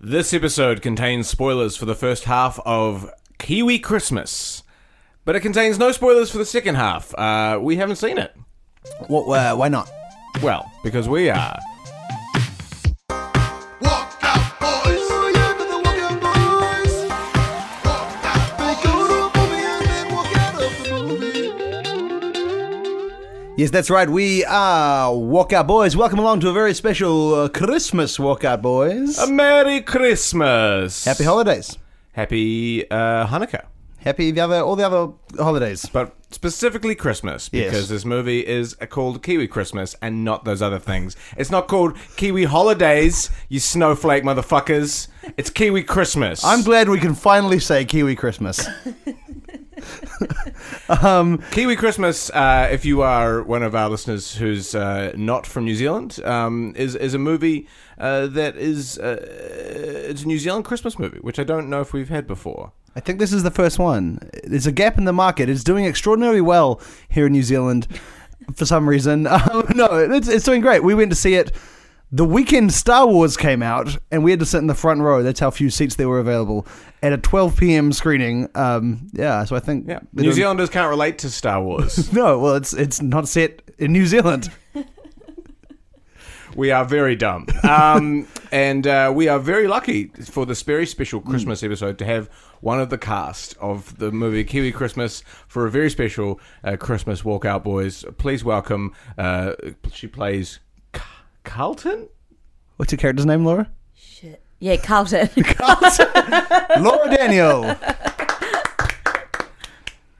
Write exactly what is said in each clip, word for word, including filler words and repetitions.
This episode contains spoilers for the first half of Kiwi Christmas, but it contains no spoilers for the second half. Uh, we haven't seen it. Well, uh, why not? Well, because we are... Yes, that's right. We are Walkout Boys. Welcome along to a very special uh, Christmas Walkout Boys. A Merry Christmas. Happy holidays. Happy uh, Hanukkah. Happy the other all the other holidays. But specifically Christmas, because yes. This movie is called Kiwi Christmas and not those other things. It's not called Kiwi Holidays, you snowflake motherfuckers. It's Kiwi Christmas. I'm glad we can finally say Kiwi Christmas. um, Kiwi Christmas, uh, if you are one of our listeners who's uh, not from New Zealand, um, is is a movie uh, that is uh, it's a New Zealand Christmas movie, which I don't know if we've had before. I think this is the first one. There's a gap in the market. It's doing extraordinarily well here in New Zealand for some reason. Um, no, it's it's doing great. We went to see it the weekend Star Wars came out, and we had to sit in the front row. That's how few seats there were available at a twelve p.m. screening. Um, yeah, so I think yeah. New doing... Zealanders can't relate to Star Wars. No, well, it's it's not set in New Zealand. We are very dumb, um, and uh, we are very lucky for this very special Christmas mm. episode to have one of the cast of the movie Kiwi Christmas for a very special uh, Christmas Walkout Boys. Please welcome. Uh, she plays. Carlton? What's your character's name, Laura? Shit. Yeah, Carlton. Carlton. Laura Daniel.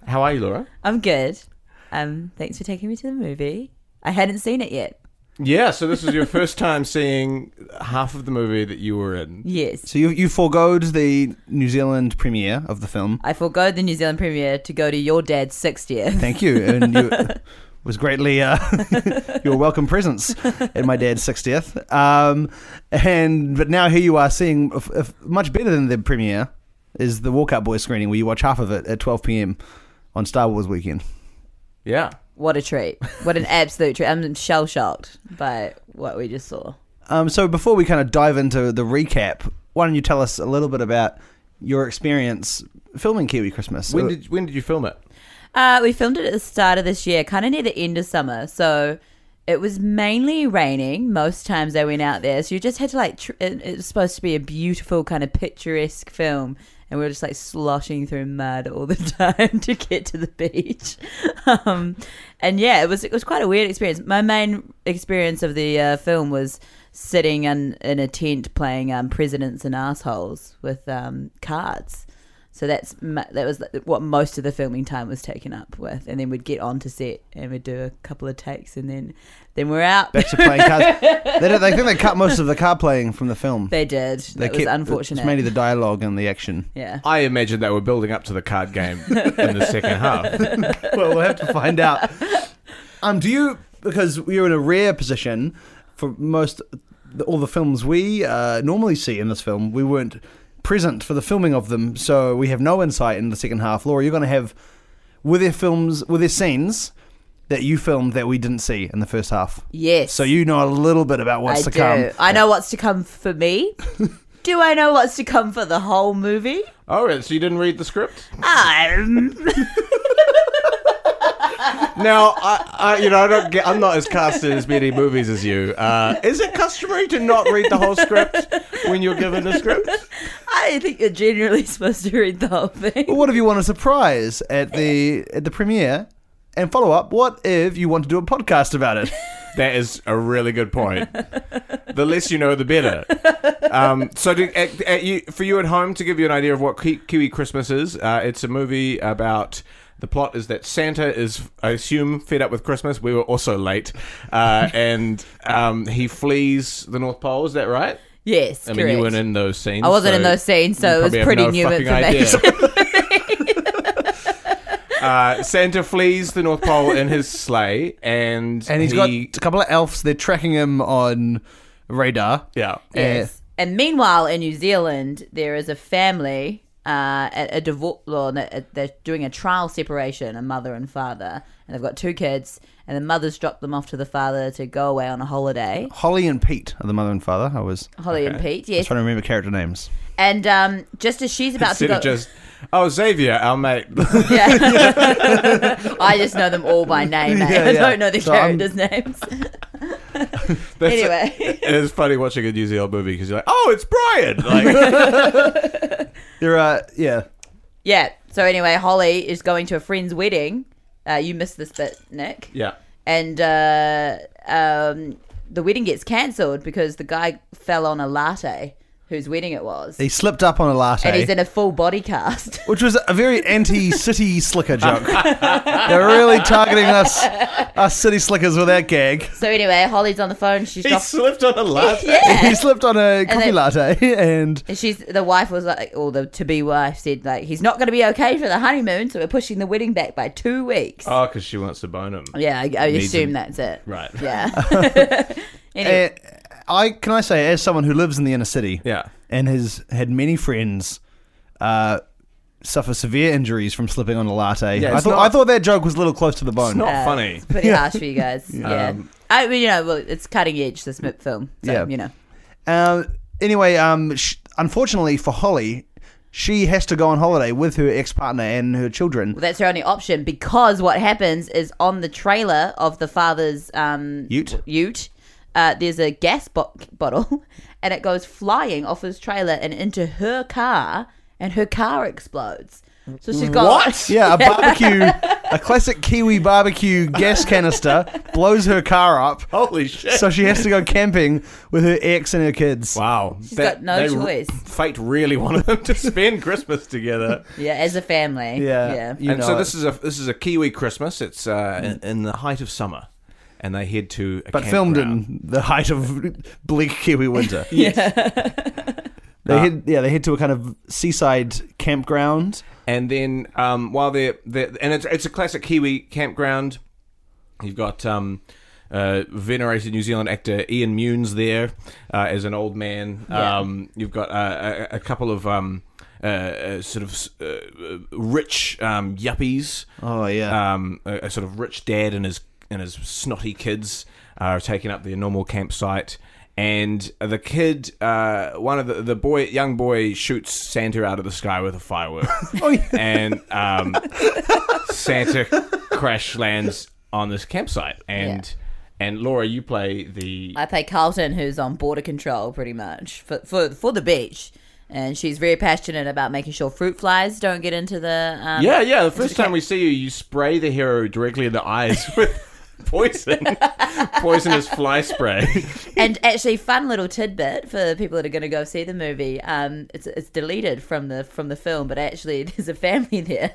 How are you, Laura? I'm good. Um, thanks for taking me to the movie. I hadn't seen it yet. Yeah, so this is your first time seeing half of the movie that you were in. Yes. So you you forgoed the New Zealand premiere of the film. I forgoed the New Zealand premiere to go to your dad's sixtieth. Thank you. And you... was greatly uh, your welcome presence at my dad's sixtieth. Um, and But now here you are seeing, if, if much better than the premiere, is the Walkout Boys screening where you watch half of it at twelve p.m. on Star Wars weekend. Yeah. What a treat. What an absolute treat. I'm shell-shocked by what we just saw. Um, so before we kind of dive into the recap, why don't you tell us a little bit about your experience filming Kiwi Christmas? When did when did you film it? Uh, we filmed it at the start of this year, kind of near the end of summer. So it was mainly raining most times I went out there. So you just had to like, tr- it, it was supposed to be a beautiful kind of picturesque film. And we were just like sloshing through mud all the time to get to the beach. Um, and yeah, it was it was quite a weird experience. My main experience of the uh, film was sitting in, in a tent playing um, Presidents and Assholes with um, cards. So that's that was what most of the filming time was taken up with, and then we'd get on to set and we'd do a couple of takes, and then then we're out. Back to playing cards. they, they think they cut most of the card playing from the film. They did. That was unfortunate. It's mainly the dialogue and the action. Yeah. I imagine they were building up to the card game in the second half. Well, we'll have to find out. Um, do you because you're in a rare position for most all the films we uh, normally see in this film. We weren't present for the filming of them, so we have no insight in the second half. Laura, you're going to have, were there films, were there scenes that you filmed that we didn't see in the first half? Yes. So you know a little bit about what's I to do. come. I know what's to come for me. Do I know what's to come for the whole movie? All right, so you didn't read the script? Um... Now, I, I, you know, I don't get, I'm not as casted as many movies as you. Uh, is it customary to not read the whole script when you're given a script? I think you're generally supposed to read the whole thing. Well, what if you want a surprise at the at the premiere and follow up? What if you want to do a podcast about it? That is a really good point. The less you know, the better. Um, so to, at, at you, for you at home, to give you an idea of what Kiwi Christmas is, uh, it's a movie about... The plot is that Santa is, I assume, fed up with Christmas. We were also late. Uh, and um, he flees the North Pole. Is that right? Yes, I correct. mean, you weren't in those scenes. I wasn't so in those scenes, so it was pretty no new information. Uh, Santa flees the North Pole in his sleigh, and and he's he... got a couple of elves. They're tracking him on radar. Yeah. Yes. Uh, and meanwhile, in New Zealand, there is a family uh, at a divorce. Well, they're doing a trial separation, a mother and father, and they've got two kids. And the mother's dropped them off to the father to go away on a holiday. Holly and Pete are the mother and father. I was Holly okay. and Pete. Yes. I was trying to remember character names. And um, just as she's about Instead to go, of just oh Xavier, our mate. Yeah. I just know them all by name. Eh? Yeah, I yeah. don't know the so characters' I'm... names. Anyway, it, it is funny watching a New Zealand movie because you're like, oh, it's Brian. Like, there are yeah, yeah. So anyway, Holly is going to a friend's wedding. Uh, you missed this bit, Nick. Yeah. And uh, um, the wedding gets cancelled because the guy fell on a latte, whose wedding it was. He slipped up on a latte. And he's in a full body cast. Which was a very anti-city slicker joke. They're really targeting us, us city slickers with that gag. So anyway, Holly's on the phone. She's he dropped... slipped on a latte? Yeah. He slipped on a coffee and latte. And she's the wife was like, or the to-be wife said, like, he's not going to be okay for the honeymoon, so we're pushing the wedding back by two weah. Oh, because she wants to bone him. Yeah, I, I assume him. That's it. Right. Yeah. Anyway. Uh, I can I say, as someone who lives in the inner city, yeah. and has had many friends uh, suffer severe injuries from slipping on a latte, yeah, I thought not, I thought that joke was a little close to the bone. It's not uh, funny. It's pretty harsh for you guys. Yeah, yeah. Um, I mean, you know, well, it's cutting edge, this film. So, yeah, you know. Uh, anyway, um, sh- unfortunately for Holly, she has to go on holiday with her ex-partner and her children. Well, that's her only option because what happens is on the trailer of the father's um, ute. Ute. Uh, there's a gas bo- bottle and it goes flying off his trailer and into her car and her car explodes. So she's got... What? Yeah, a barbecue, a classic Kiwi barbecue gas canister blows her car up. Holy shit. So she has to go camping with her ex and her kids. Wow. She's that, got no choice. Re- fate really wanted them to spend Christmas together. Yeah, as a family. Yeah. yeah. You and know so it. this is a this is a Kiwi Christmas. It's uh, in, in the height of summer. And they head to a But filmed ground. in the height of bleak Kiwi winter. Yes. Yeah. They uh, head, yeah, they head to a kind of seaside campground. And then um, while they're, they're... And it's it's a classic Kiwi campground. You've got um, uh, venerated New Zealand actor Ian Muins there uh, as an old man. Yeah. Um, you've got uh, a, a couple of... Um, Uh, uh, sort of uh, rich um, yuppies. Oh yeah, um, a, a sort of rich dad and his and his snotty kids are taking up their normal campsite. And the kid, uh, one of the the boy, young boy, shoots Santa out of the sky with a firework. Oh, yeah. And um, Santa crash lands on this campsite. And yeah. And Laura, you play the I play Carlton, who's on border control, pretty much for for for the beach. And she's very passionate about making sure fruit flies don't get into the... Um, yeah, yeah. The first time we see you, you spray the hero directly in the eyes with poison. Poisonous fly spray. And actually, fun little tidbit for people that are going to go see the movie. Um, it's it's deleted from the from the film, but actually there's a family there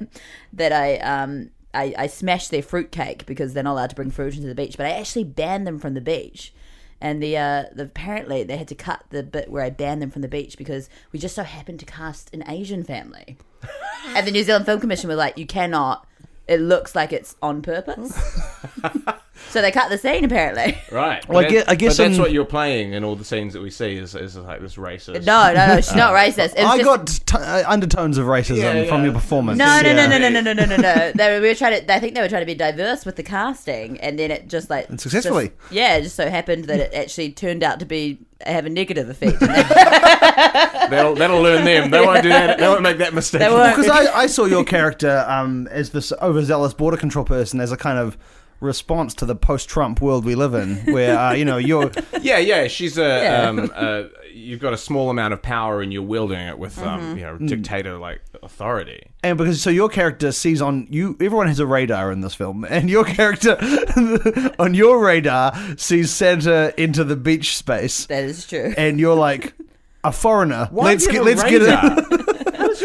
that I... um. I, I smashed their fruitcake because they're not allowed to bring fruit into the beach, but I actually banned them from the beach. And the, uh, the apparently they had to cut the bit where I banned them from the beach because we just so happened to cast an Asian family. And the New Zealand Film Commission were like, you cannot. It looks like it's on purpose. So they cut the scene, apparently. Right. Well, I guess, I guess but that's in, what you're playing in all the scenes that we see is, is like this racist. No, no, no, she's not racist. I just, got t- undertones of racism yeah, yeah. from your performance. No, no, yeah. no, no, no, no, no, no, no. They were, we were trying to. I think they were trying to be diverse with the casting, and then it just like and successfully. Just, yeah, it just so happened that it actually turned out to be have a negative effect. That'll that'll learn them. They won't do that. They won't make that mistake. Because well, I, I saw your character um, as this overzealous border control person as a kind of response to the post-Trump world we live in, where uh, you know you're yeah yeah she's a yeah. Um, uh, you've got a small amount of power and you're wielding it with um, mm-hmm. you know dictator like authority. And because so your character sees on you, everyone has a radar in this film, and your character on your radar sees Santa into the beach space. That is true. And you're like a foreigner. Why let's get, get let's radar? Get it.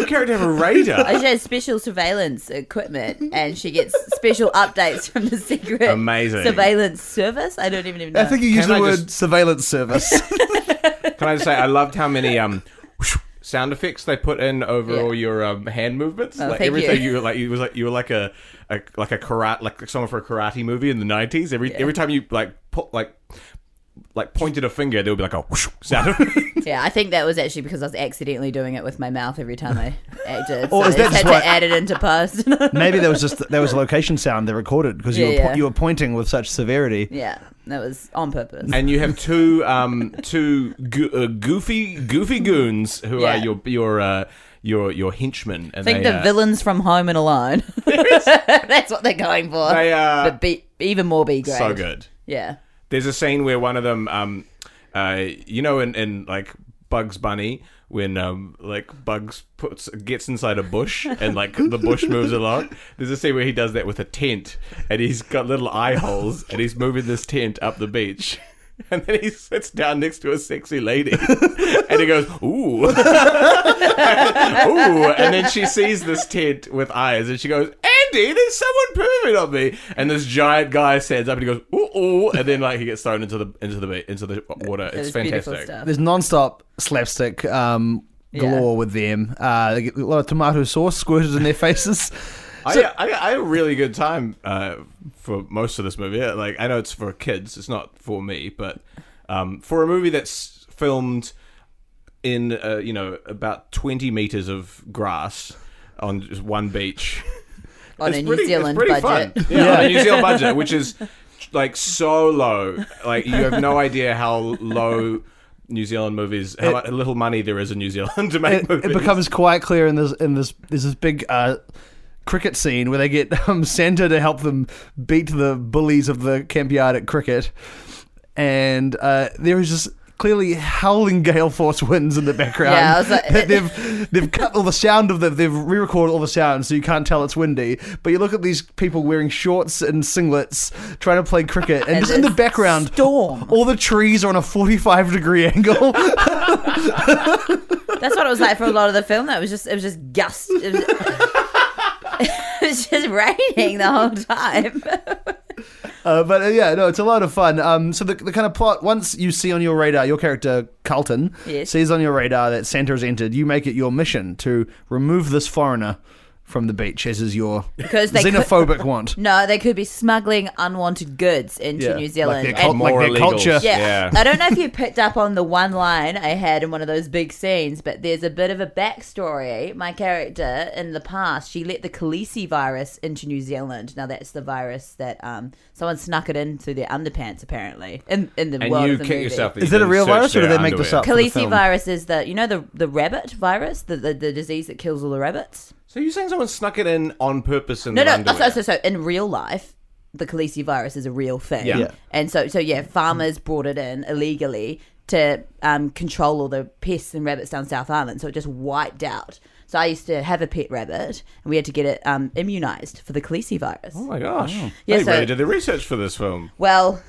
character have a radar? She has special surveillance equipment, and she gets special updates from the secret Amazing. surveillance service. I don't even know. I think you used the word just... surveillance service. Can I just say, I loved how many um, sound effects they put in over yeah. all your um, hand movements. Oh, like everything you. you were like, you was like you were like a, a like a karate like someone for a karate movie in the nineties. Every yeah. every time you like put like. like pointed a finger, there would be like a whoosh sound. Yeah, I think that was actually because I was accidentally doing it with my mouth every time I acted. Or so is that just had right? to add it into post. Maybe there was just there was a location sound they recorded because you yeah, were yeah. you were pointing with such severity. Yeah, that was on purpose. And you have two um two go- uh, goofy goofy goons who yeah. are your your uh, your your henchmen. And I think they, the uh, villains from Home and Alone. That's what they're going for. They uh, but be, even more B grade. So good. Yeah. There's a scene where one of them, um, uh, you know, in, in like Bugs Bunny, when um, like Bugs puts gets inside a bush and like the bush moves along. There's a scene where he does that with a tent, and he's got little eye holes, and he's moving this tent up the beach, and then he sits down next to a sexy lady, and he goes, "Ooh, ooh," and then she sees this tent with eyes, and she goes, "Andy, there's someone perving on me." And this giant guy stands up and he goes, "Ooh, ooh," and then like he gets thrown into the into the into the water. It's, it's fantastic. There's nonstop slapstick um, galore yeah. with them. Uh, they get a lot of tomato sauce squirted in their faces. So, I, I, I had a really good time uh, for most of this movie. Like I know it's for kids, it's not for me, but um, for a movie that's filmed in uh, you know about twenty meters of grass on just one beach. On it's a pretty, New Zealand budget. Fun. Yeah, yeah. On a New Zealand budget, which is like so low. Like you have no idea how low New Zealand movies, how it, little money there is in New Zealand to make it, movies. It becomes quite clear in this, in this, there's this big uh, cricket scene where they get um, Santa to help them beat the bullies of the camp yard at cricket. And uh, there is just... clearly howling gale force winds in the background. Yeah, I was like, they've they've cut all the sound of them. They've re-recorded all the sound so you can't tell it's windy. But you look at these people wearing shorts and singlets trying to play cricket, and, and just in the background, storm. All the trees are on a forty-five degree angle. That's what it was like for a lot of the film. That was just it was just gusts. It was, it was just raining the whole time. Uh, but uh, yeah, no, it's a lot of fun. Um, so the the kind of plot, once you see on your radar, your character Carlton yes. sees on your radar that Santa has entered, you make it your mission to remove this foreigner from the beach, as is your xenophobic could, want. No, they could be smuggling unwanted goods into yeah, New Zealand. Like their, cult, and, like their culture. Yeah. yeah. I don't know if you picked up on the one line I had in one of those big scenes, but there's a bit of a backstory. My character, in the past, she let the calicivirus into New Zealand. Now, that's the virus that um, someone snuck it in through their underpants, apparently, in, in the and world of the movie. That is that a real virus, or did they underwear. make this up? Calicivirus is the, you know, the, the rabbit virus, the, the, the disease that kills all the rabbits? So you're saying someone snuck it in on purpose in no, their no, underwear? No, no, so, so, so in real life, the calicivirus is a real thing. Yeah. yeah. And so, so yeah, farmers brought it in illegally to um, control all the pests and rabbits down South Island, so it just wiped out. So I used to have a pet rabbit, and we had to get it um, immunised for the calicivirus. Oh my gosh. Wow. Yeah, they so, really did the research for this film. Well...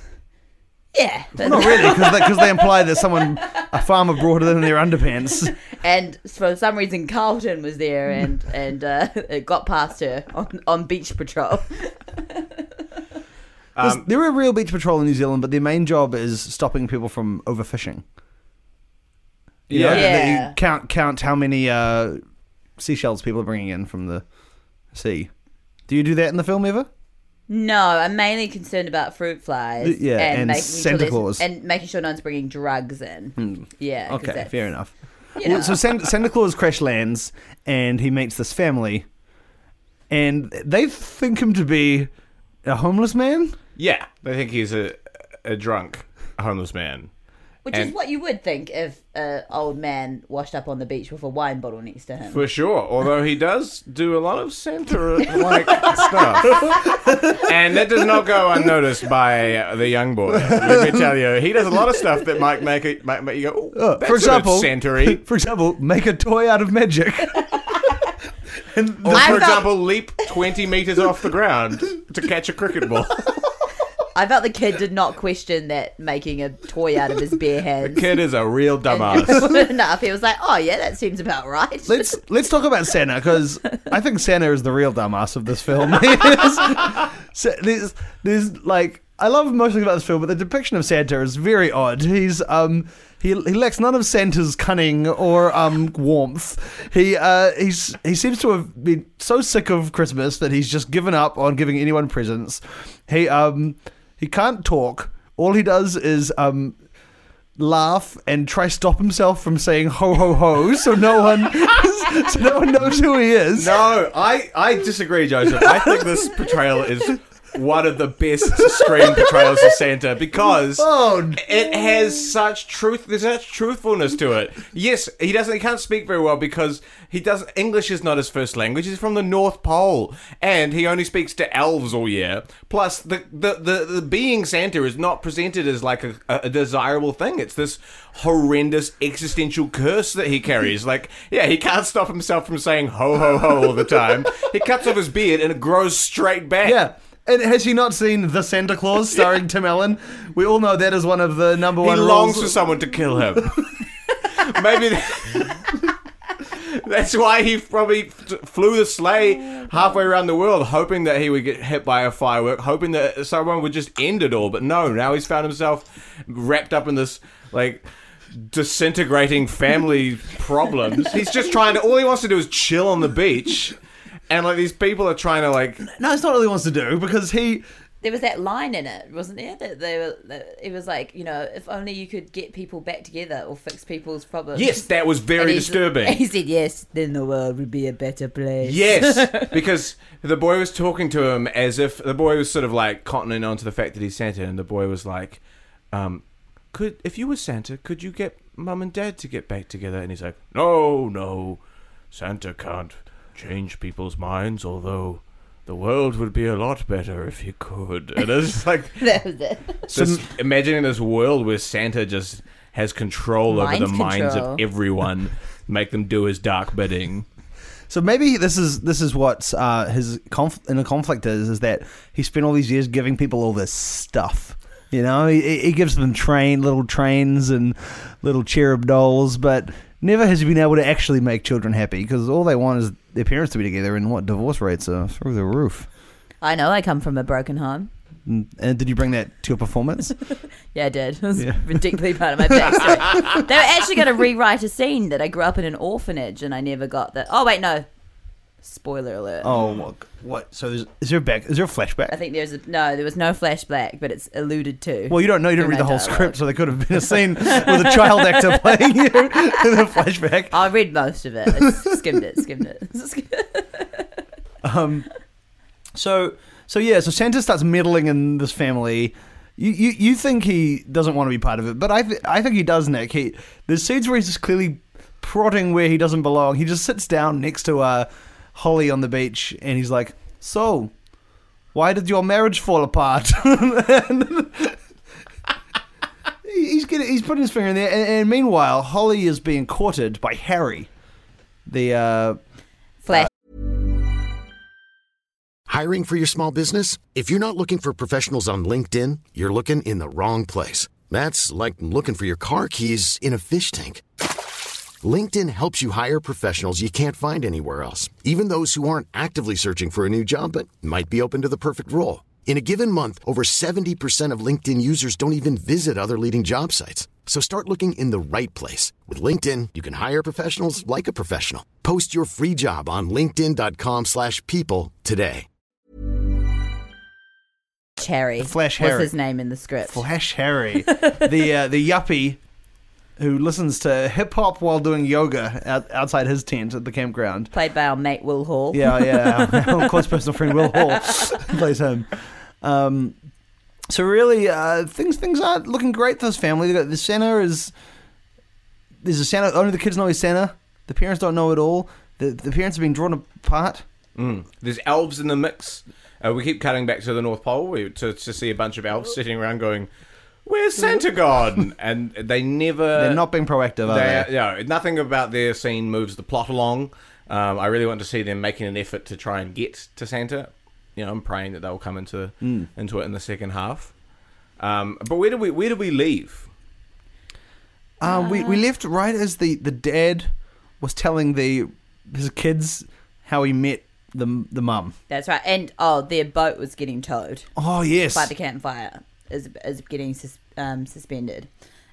Yeah. Well, not really, because they, they imply that someone, a farmer brought it in their underpants. And for some reason, Carlton was there and, and uh, it got past her on, on beach patrol. Um, there are real beach patrol in New Zealand, but their main job is stopping people from overfishing. You yeah. Know, yeah. You count, count how many uh, seashells people are bringing in from the sea. Do you do that in the film ever? No, I'm mainly concerned about fruit flies yeah, and, and making Santa sure Claus and making sure no one's bringing drugs in. Mm. Yeah, okay, fair enough. You know. Well, so Santa, Santa Claus crash lands and he meets this family, and they think him to be a homeless man. Yeah, they think he's a a drunk homeless man, which and is what you would think if an old man washed up on the beach with a wine bottle next to him. For sure, although he does do a lot of Santa-like stuff. And that does not go unnoticed by the young boy. Let me tell you, he does a lot of stuff that might make it might make you go, oh, that's for example, Santa-y. For example, make a toy out of magic. And or, for example, leap twenty meters off the ground to catch a cricket ball. I felt the kid did not question that making a toy out of his bare hands. The kid is a real dumbass. Enough. He was like, oh yeah, that seems about right. Let's let's talk about Santa, because I think Santa is the real dumbass of this film. So there's, there's like, I love most things about this film, but the depiction of Santa is very odd. He's um he he lacks none of Santa's cunning or um warmth. He uh he's he seems to have been so sick of Christmas that he's just given up on giving anyone presents. He um he can't talk. All he does is um laugh and try to stop himself from saying ho ho ho, so no one so no one knows who he is. No, I I disagree, Joseph. I think this portrayal is one of the best screen portrayals of Santa, because oh, it has such truth. There's such truthfulness to it. Yes, he doesn't. He can't speak very well because he doesn't. English is not his first language. He's from the North Pole, and he only speaks to elves all year. Plus, the the the, the being Santa is not presented as like a, a desirable thing. It's this horrendous existential curse that he carries. Like, yeah, he can't stop himself from saying ho ho ho all the time. He cuts off his beard and it grows straight back. Yeah. And has she not seen The Santa Claus starring yeah. Tim Allen? We all know that is one of the number one. He longs roles. For someone to kill him. Maybe that's why he probably flew the sleigh halfway around the world, hoping that he would get hit by a firework, hoping that someone would just end it all. But no, now he's found himself wrapped up in this like disintegrating family problems. He's just trying to. All he wants to do is chill on the beach. And, like, these people are trying to, like... No, it's not what he wants to do, because he... There was that line in it, wasn't there? That they were, that it was like, you know, if only you could get people back together or fix people's problems. Yes, that was very disturbing. He said, yes, then the world would be a better place. Yes, because the boy was talking to him as if... The boy was sort of, like, cottoning on to the fact that he's Santa, and the boy was like, um, could if you were Santa, could you get Mum and Dad to get back together? And he's like, no, no, Santa can't change people's minds, although the world would be a lot better if he could. And it's like that was it. Just imagining this world where Santa just has control mind over the control. minds of everyone, make them do his dark bidding. So maybe this is this is what uh, his conf- in the conflict is is that he spent all these years giving people all this stuff. You know, he, he gives them train little trains and little cherub dolls, but never has he been able to actually make children happy, because all they want is their parents to be together, and what divorce rates are through the roof. I know, I come from a broken home. And did you bring that to your performance? Yeah, I did. It was yeah. ridiculously part of my backstory. They were actually going to rewrite a scene that I grew up in an orphanage, and I never got that. Oh, wait, no. Spoiler alert. Oh, what? So is there a back? Is there a flashback? I think there's a no. There was no flashback, but it's alluded to. Well, you don't know. You didn't read the whole dialogue. Script, so there could have been a scene with a child actor playing you in a flashback. I read most of it. I skimmed it. Skimmed it. um. So so yeah. So Santa starts meddling in this family. You, you you think he doesn't want to be part of it, but I th- I think he does, Nick. He there's scenes where he's just clearly prodding where he doesn't belong. He just sits down next to a. Holly on the beach, and he's like, so, why did your marriage fall apart? he's getting, he's putting his finger in there, and, and meanwhile, Holly is being courted by Harry, the uh, Flash. Uh, Hiring for your small business? If you're not looking for professionals on LinkedIn, you're looking in the wrong place. That's like looking for your car keys in a fish tank. LinkedIn helps you hire professionals you can't find anywhere else, even those who aren't actively searching for a new job but might be open to the perfect role. In a given month, over seventy percent of LinkedIn users don't even visit other leading job sites. So start looking in the right place. With LinkedIn, you can hire professionals like a professional. Post your free job on linkedin dot com slash people today. Harry. Flash Harry. What's his name in the script? Flash Harry. the, uh, the yuppie who listens to hip-hop while doing yoga out, outside his tent at the campground. Played by our mate Will Hall. Yeah, yeah. Our, our close personal friend Will Hall plays him. Um, so really, uh, things things aren't looking great for this family. The Santa is... There's a Santa... Only the kids know he's Santa. The parents don't know at all. The, the parents have been drawn apart. Mm. There's elves in the mix. Uh, we keep cutting back to the North Pole we, to, to see a bunch of elves sitting around going, where's Santa gone? And they never... They're not being proactive, are they? they? No, nothing about their scene moves the plot along. Um, I really want to see them making an effort to try and get to Santa. You know, I'm praying that they'll come into mm. into it in the second half. Um, but where did we where did we leave? Uh, we we left right as the, the dad was telling the his kids how he met the the mum. That's right. And oh, their boat was getting towed. Oh yes, by the campfire is is getting sus, um, suspended,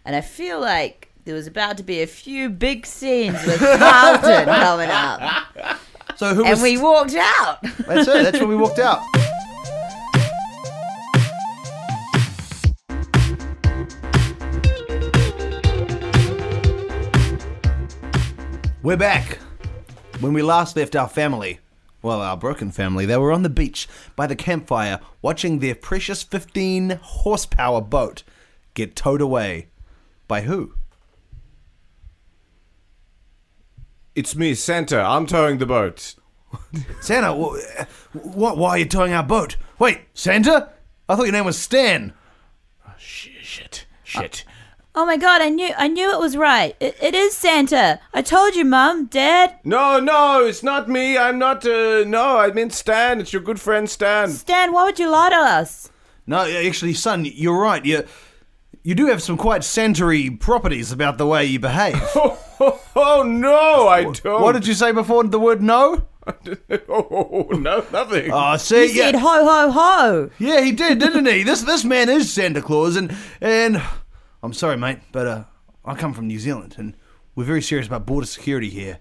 and I feel like there was about to be a few big scenes with Carlton coming up. So who? And was, we walked out. That's it. That's when we walked out. We're back. When we last left our family, well, our broken family, they were on the beach by the campfire watching their precious fifteen horsepower boat get towed away. By who? It's me, Santa. I'm towing the boat. Santa? What? Wh- why are you towing our boat? Wait, Santa? I thought your name was Stan. Oh, shit. Shit. shit. Uh- Oh my god, I knew I knew it was right. It, it is Santa. I told you, Mum, Dad. No, no, it's not me. I'm not, uh, no, I meant Stan. It's your good friend, Stan. Stan, why would you lie to us? No, actually, son, you're right. You, you do have some quite Santa-y properties about the way you behave. Oh, oh, oh no, I don't. What did you say before the word no? Oh, no, nothing. Oh, see, he yeah. said ho, ho, ho. Yeah, he did, didn't he? This this man is Santa Claus, and... and I'm sorry, mate, but uh, I come from New Zealand, and we're very serious about border security here.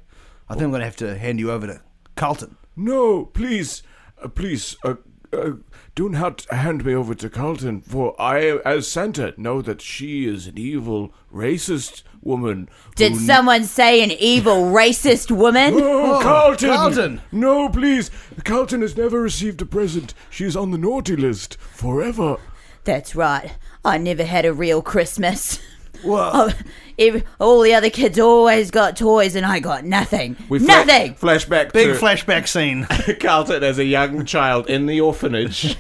I think I'm going to have to hand you over to Carlton. No, please, uh, please, uh, uh, do not hand me over to Carlton, for I, as Santa, know that she is an evil, racist woman. Did who... someone say an evil, racist woman? Oh, oh, Carlton! Carlton! No, please, Carlton has never received a present. She's on the naughty list forever. That's right. I never had a real Christmas. Whoa. Oh, all the other kids always got toys and I got nothing. We flash- nothing! Flashback Big to flashback scene. Carlton as a young child in the orphanage.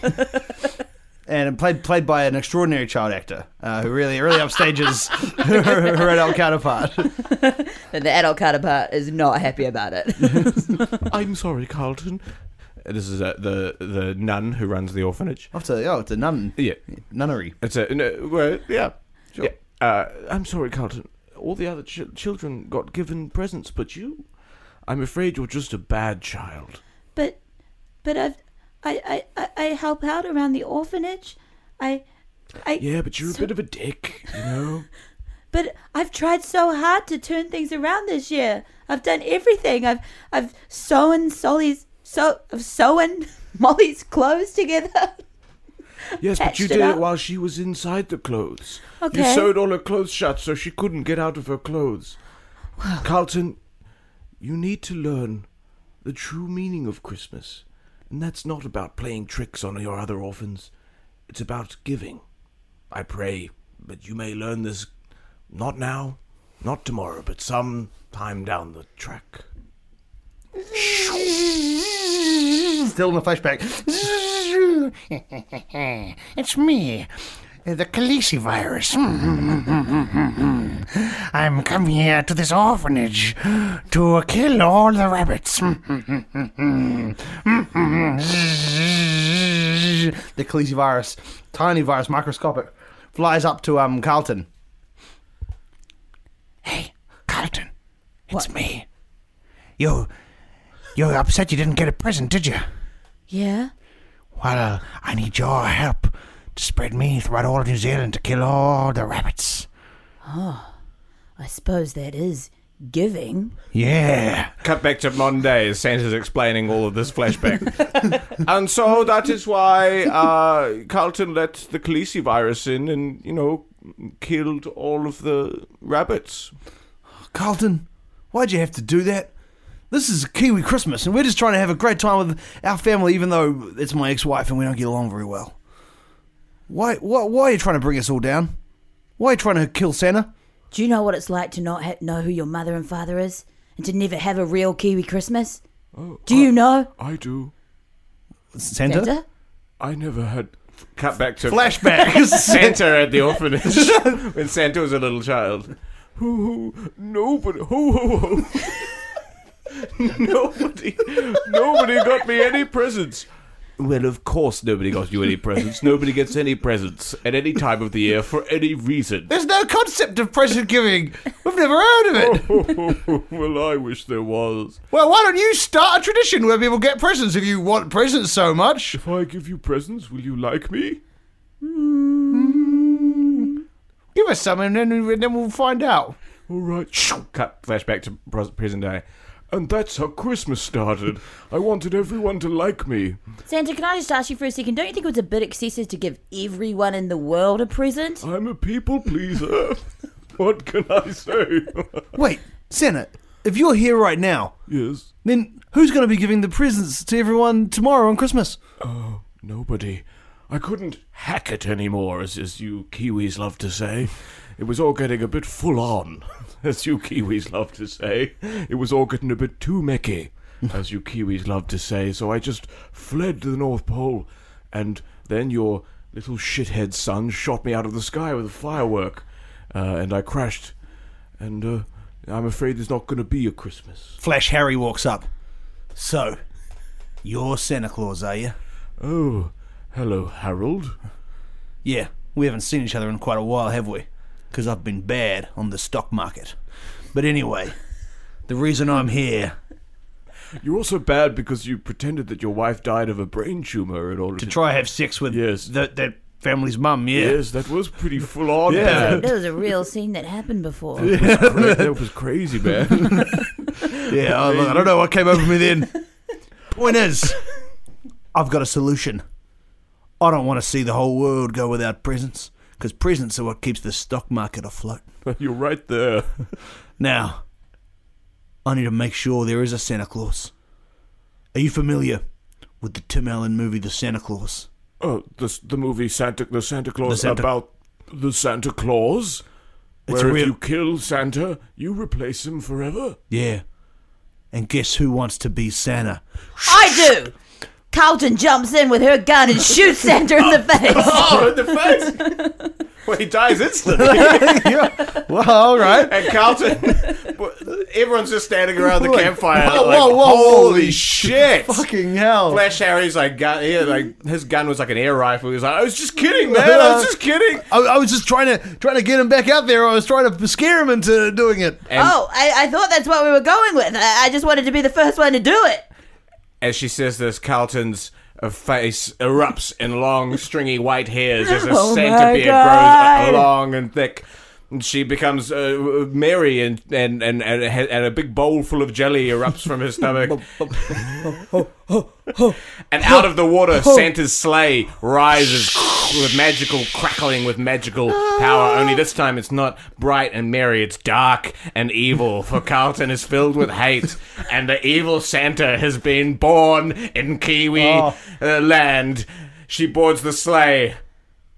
And played played by an extraordinary child actor uh, who really really upstages her, her adult counterpart. And the adult counterpart is not happy about it. I'm sorry, Carlton. This is uh, the the nun who runs the orphanage. Oh, it's a, oh, it's a nun. Yeah. Nunnery. It's a, no, well, yeah. Sure. Yeah. Uh, I'm sorry, Carlton. All the other ch- children got given presents, but you? I'm afraid you're just a bad child. But, but I've, I, I, I help out around the orphanage. I, I. Yeah, but you're so... a bit of a dick, you know? But I've tried so hard to turn things around this year. I've done everything. I've, I've sewn Solly's. So, of sewing Molly's clothes together. Yes, but you did it, it while she was inside the clothes. Okay. You sewed all her clothes shut so she couldn't get out of her clothes. Well. Carlton, you need to learn the true meaning of Christmas. And that's not about playing tricks on your other orphans. It's about giving. I pray that you may learn this not now, not tomorrow, but some time down the track. Still in the flashback. It's me, the calicivirus. I'm come here to this orphanage to kill all the rabbits. The calicivirus, tiny virus, microscopic, flies up to um Carlton. Hey, Carlton, it's what? me. You... You're upset you didn't get a present, did you? Yeah. Well, I need your help to spread me throughout all of New Zealand to kill all the rabbits. Oh, I suppose that is giving. Yeah. Cut back to Monday as Santa's explaining all of this flashback. And so that is why uh, Carlton let the calicivirus in and, you know, killed all of the rabbits. Carlton, why'd you have to do that? This is a Kiwi Christmas, and we're just trying to have a great time with our family, even though it's my ex-wife and we don't get along very well. Why, why, why are you trying to bring us all down? Why are you trying to kill Santa? Do you know what it's like to not ha- know who your mother and father is, and to never have a real Kiwi Christmas? Oh, do I, you know? I do. Santa? Santa? I never had... Cut back to... Flashback! Santa at the orphanage, when Santa was a little child. Hoo hoo, nobody, hoo hoo hoo. Nobody, nobody got me any presents. Well, of course nobody got you any presents. Nobody gets any presents at any time of the year for any reason. There's no concept of present giving. We've never heard of it. Oh, oh, oh, well, I wish there was. Well, why don't you start a tradition where people get presents if you want presents so much? If I give you presents, will you like me? Mm-hmm. Give us some and then, then we'll find out. All right. Cut. Flashback to present day. And that's how Christmas started. I wanted everyone to like me. Santa, can I just ask you for a second? Don't you think it was a bit excessive to give everyone in the world a present? I'm a people pleaser. What can I say? Wait, Santa, if you're here right now... Yes? Then who's going to be giving the presents to everyone tomorrow on Christmas? Oh, nobody. I couldn't hack it anymore, as, as you Kiwis love to say. It was all getting a bit full-on, as you Kiwis love to say. It was all getting a bit too mechie, as you Kiwis love to say. So I just fled to the North Pole, and then your little shithead son shot me out of the sky with a firework, uh, and I crashed. And uh, I'm afraid there's not going to be a Christmas. Flash Harry walks up. So, you're Santa Claus, are you? Oh, hello, Harold. Yeah, we haven't seen each other in quite a while, have we? Because I've been bad on the stock market. But anyway, the reason I'm here... You're also bad because you pretended that your wife died of a brain tumour in order to... To try have sex with yes. that that family's mum, yeah. Yes, that was pretty full-on yeah. bad. That was a real scene that happened before. Yeah. That, was cra- that was crazy bad. yeah, I, I don't know what came over me then. Point is, I've got a solution. I don't want to see the whole world go without presents. Because presents are what keeps the stock market afloat. You're right there. Now, I need to make sure there is a Santa Claus. Are you familiar with the Tim Allen movie, The Santa Claus? Oh, the, the movie Santa the Santa Claus the Santa, about the Santa Claus? Where it's if real... you kill Santa, you replace him forever? Yeah. And guess who wants to be Santa? I do! Carlton jumps in with her gun and shoots Santa in the face. Oh, in the face? Well, he dies instantly. yeah. Well, all right. And Carlton, everyone's just standing around the campfire. Whoa, like, whoa, whoa, holy shit. Fucking hell. Flash Harry's like, gun, yeah, like, his gun was like an air rifle. He was like, I was just kidding, man. Uh, I was just kidding. I, I was just trying to trying to get him back out there. I was trying to scare him into doing it. And oh, I, I thought that's what we were going with. I, I just wanted to be the first one to do it. As she says this, Carlton's face erupts in long, stringy white hairs as a oh Santa beard God. grows long and thick. And she becomes uh, merry, and, and, and, and a big bowl full of jelly erupts from her stomach. And out of the water, Santa's sleigh rises with magical crackling, with magical power. Only this time it's not bright and merry, it's dark and evil. For Carlton is filled with hate, and the evil Santa has been born in Kiwi oh. uh, land. She boards the sleigh.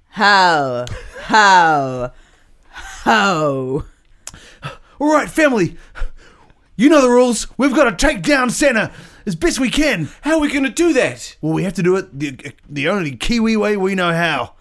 How? How? Oh. All right, family. You know the rules. We've got to take down Santa as best we can. How are we going to do that? Well, we have to do it the, the only Kiwi way we know how.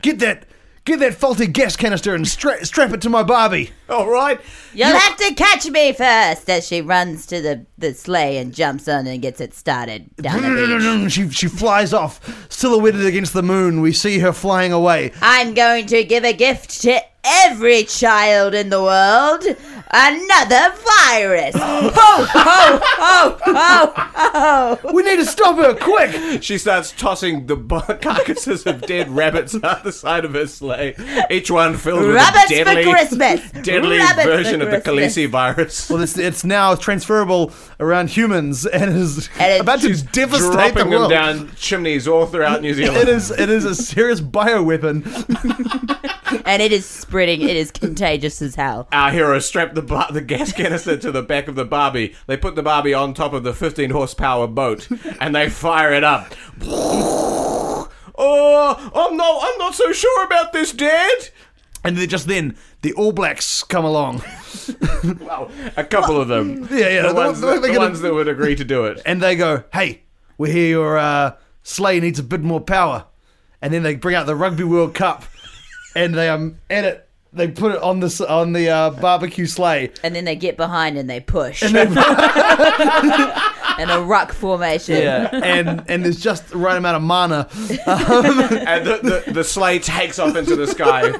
Get that get that faulty gas canister and stra- strap it to my Barbie. All right. You'll you... have to catch me first, as she runs to the, the sleigh and jumps on and gets it started. Down the she, she flies off, silhouetted against the moon. We see her flying away. I'm going to give a gift to every child in the world, another virus. Ho, ho, ho, ho, ho. We need to stop her, quick. She starts tossing the carcasses of dead rabbits out the side of her sleigh, each one filled with rabbits a deadly, for Christmas. deadly rabbits version for Christmas. of the calicivirus. Well, it's, it's now transferable around humans and is and about to devastate the world. Dropping them down chimneys all throughout New Zealand. It is, it is a serious bioweapon. And it is spreading. It is contagious as hell. Our heroes strap the bar- the gas canister to the back of the Barbie. They put the Barbie on top of the fifteen horsepower boat, and they fire it up. Oh, I'm not. I'm not so sure about this, Dad. And then just then, the All Blacks come along. Well, a couple well, of them. Yeah, yeah. The, the ones, that, the gonna... ones that would agree to do it. And they go, "Hey, we hear your uh, sleigh needs a bit more power." And then they bring out the Rugby World Cup. And they um, at it They put it on the on the uh, barbecue sleigh, and then they get behind and they push, and they in a ruck formation. Yeah, and and there's just the right amount of mana, um, and the, the the sleigh takes off into the sky.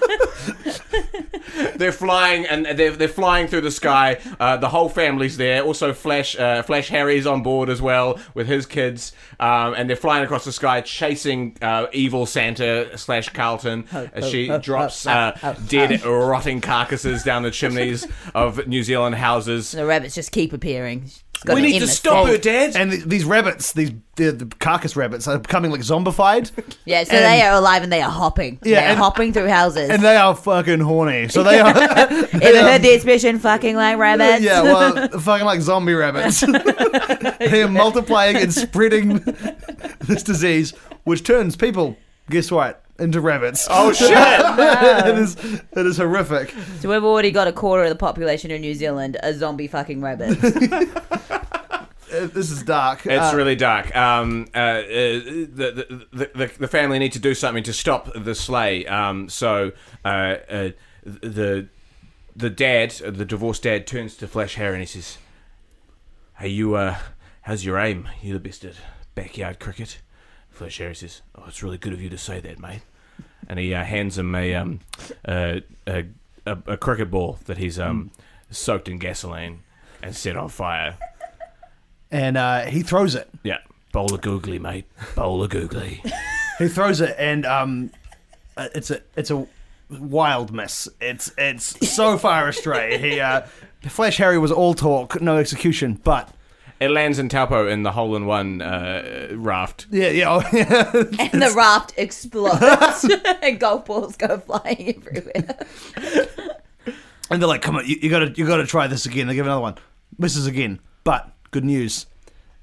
They're flying, and they're they're flying through the sky. Uh, the whole family's there. Also, Flash uh, Flash Harry's on board as well with his kids, um, and they're flying across the sky, chasing uh, evil Santa slash Carlton. Oh, as she oh, drops oh, uh, oh, dead, oh. rotting carcasses down the chimneys of New Zealand houses. And the rabbits just keep appearing. We need to stop her, Dad. And th- these rabbits, these the, the carcass rabbits, are becoming like zombified. Yeah, so and, they are alive and they are hopping. Yeah, they are and, hopping through houses, and they are fucking horny. So they are. They Even heard the expression "fucking like rabbits." Yeah, well, fucking like zombie rabbits. They are multiplying and spreading this disease, which turns people, guess what, into rabbits. Oh shit! No. It is it is horrific. So we've already got a quarter of the population in New Zealand a zombie fucking rabbit. This is dark. It's uh, really dark. Um, uh, uh, the, the the the family need to do something to stop the sleigh. Um, so uh, uh, the the dad, the divorced dad, turns to Flash Harry and he says, "Hey, you. Uh, how's your aim? You're the best at backyard cricket." Flash Harry says, "Oh, it's really good of you to say that, mate." And he uh, hands him a, um, a, a, a a cricket ball that he's um, soaked in gasoline and set on fire. And uh, he throws it. Yeah, bowl of googly, mate. Bowl of googly. He throws it, and um, it's a it's a wild miss. It's it's so far astray. He uh, Flash Harry was all talk, no execution, but. It lands in Taupo in the hole-in-one uh, raft. Yeah, yeah. yeah. And the raft explodes. And golf balls go flying everywhere. And they're like, come on, you, you gotta you gotta try this again. They give another one. Misses again. But, good news,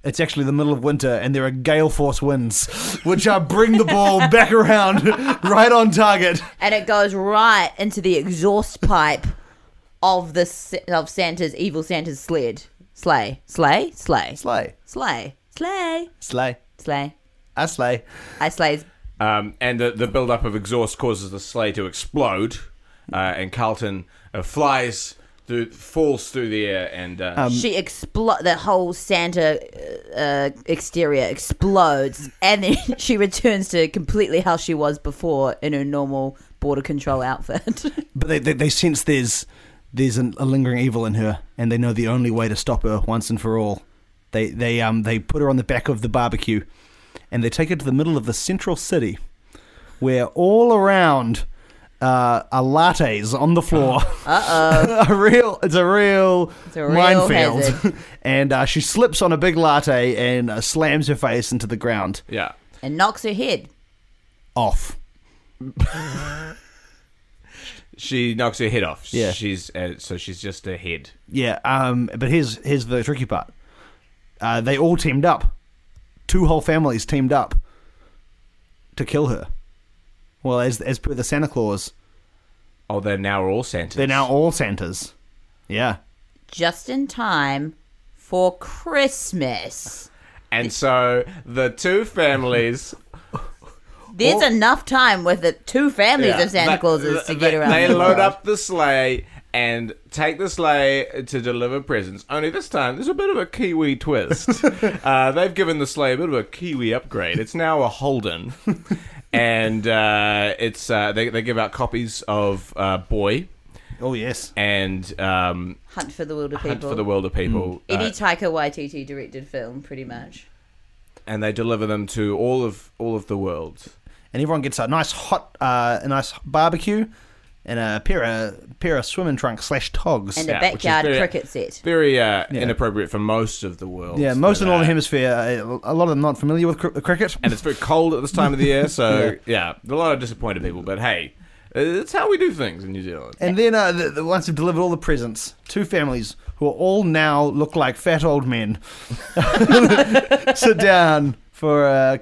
it's actually the middle of winter and there are gale force winds, which are bring the ball back around right on target. And it goes right into the exhaust pipe of the of Santa's, evil Santa's sled. Slay, slay, slay, slay, slay, slay, slay, slay. I slay. I slays. Um, and the the build-up of exhaust causes the sleigh to explode, uh, and Carlton uh, flies through, falls through the air, and uh, um, she explodes. The whole Santa uh, exterior explodes, and then she returns to completely how she was before in her normal border control outfit. But they they, they sense there's. There's an, a lingering evil in her, and they know the only way to stop her once and for all. They they um they put her on the back of the barbecue, and they take her to the middle of the central city, where all around uh, are lattes on the floor. Uh oh, a real it's a real, it's a real minefield. And uh, she slips on a big latte and uh, slams her face into the ground. Yeah, and knocks her head off. She knocks her head off. Yeah. She's uh, so she's just a head. Yeah. Um. But here's here's the tricky part. Uh, they all teamed up. Two whole families teamed up to kill her. Well, as as per the Santa Claus. Oh, they're now all Santas. They're now all Santas. Yeah. Just in time for Christmas. And so the two families. There's all, enough time with the two families yeah, of Santa that, Clauses to that, get around. They the load world. up the sleigh and take the sleigh to deliver presents. Only this time, there's a bit of a Kiwi twist. uh, they've given the sleigh a bit of a Kiwi upgrade. It's now a Holden, and uh, it's uh, they they give out copies of uh, Boy. Oh yes, and um, Hunt for the Wilder People. Hunt for the Wilder People. Mm. Uh, Any Taika Waititi directed film, pretty much. And they deliver them to all of all of the world. And everyone gets a nice hot, uh, a nice barbecue, and a pair of pair of swimming trunks slash togs, and a yeah, backyard very, cricket set. Very uh, yeah. inappropriate for most of the world. Yeah, most of the northern hemisphere. A lot of them not familiar with cr- cricket, and it's very cold at this time of the year. So yeah. yeah, a lot of disappointed people. But hey, it's how we do things in New Zealand. And then uh, the, the, once they've delivered all the presents, two families who are all now look like fat old men sit down for uh,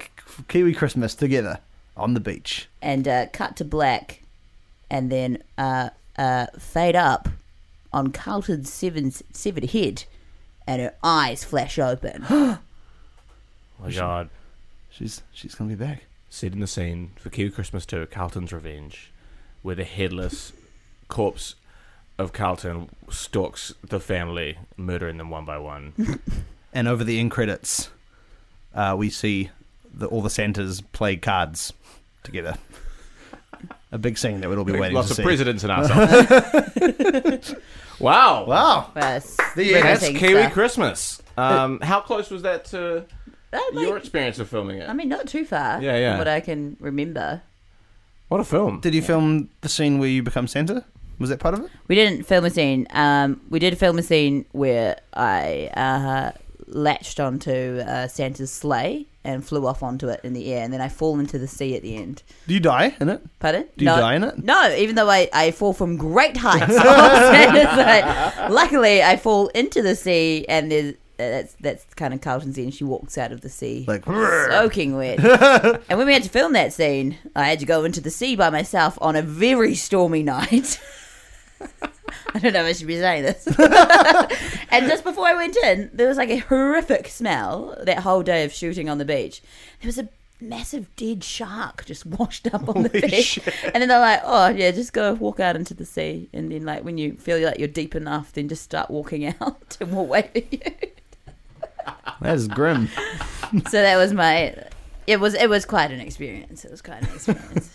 Kiwi Christmas together. On the beach. And uh, cut to black and then uh, uh, fade up on Carlton's severed head and her eyes flash open. Oh my God. She's she's going to be back. Set in the scene for Kiwi Christmas two, Carlton's Revenge, where the headless corpse of Carlton stalks the family, murdering them one by one. And over the end credits, uh, we see the, all the Santas play cards together. A big scene that we'd all be waiting Lots to see. Lots of presidents in ourselves. Wow. Wow. That's, that's Kiwi stuff. Christmas. Um, how close was that to uh, like, your experience of filming it? I mean, not too far yeah, yeah. from what I can remember. What a film. Did you yeah. film the scene where you become Santa? Was that part of it? We didn't film a scene. Um, we did film a scene where I uh, latched onto uh, Santa's sleigh and flew off onto it in the air, and then I fall into the sea at the end. Do you die in it? Pardon? Do you no, die in it? No, even though I, I fall from great heights. Like, luckily, I fall into the sea, and there's... That's that's kind of Carlton's end. She walks out of the sea, like soaking wet. And when we had to film that scene, I had to go into the sea by myself on a very stormy night. I don't know if I should be saying this. And just before I went in, there was like a horrific smell. That whole day of shooting on the beach, there was a massive dead shark just washed up on the Holy beach. Shit. And then they're like, oh yeah, just go walk out into the sea. And then like when you feel like you're deep enough, then just start walking out, and we'll wait for you. That is grim. So that was my. It was it was quite an experience. It was quite an experience.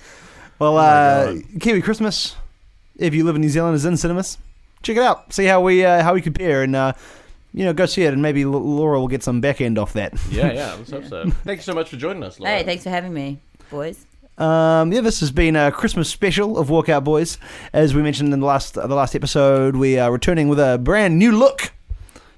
Well, uh, Kiwi Christmas, if you live in New Zealand, is in cinemas. Check it out. See how we uh, how we compare, and uh, you know, go see it, and maybe Laura will get some back end off that. Yeah, yeah. Let's hope yeah. so. Thank you so much for joining us, Laura. Hey, thanks for having me, boys. Um, yeah, this has been a Christmas special of Walkout Boys. As we mentioned in the last uh, the last episode, we are returning with a brand new look.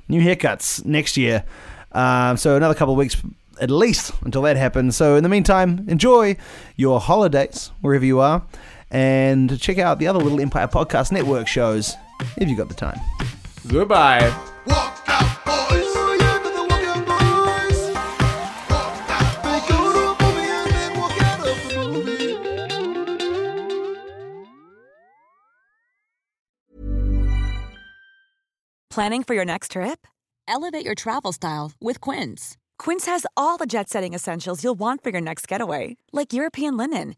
New haircuts next year. Um, so another couple of weeks at least until that happens. So in the meantime, enjoy your holidays wherever you are. And check out the other Little Empire Podcast Network shows if you've got the time. Goodbye. Walk out, boys. Planning for your next trip? Elevate your travel style with Quince. Quince has all the jet-setting essentials you'll want for your next getaway, like European linen,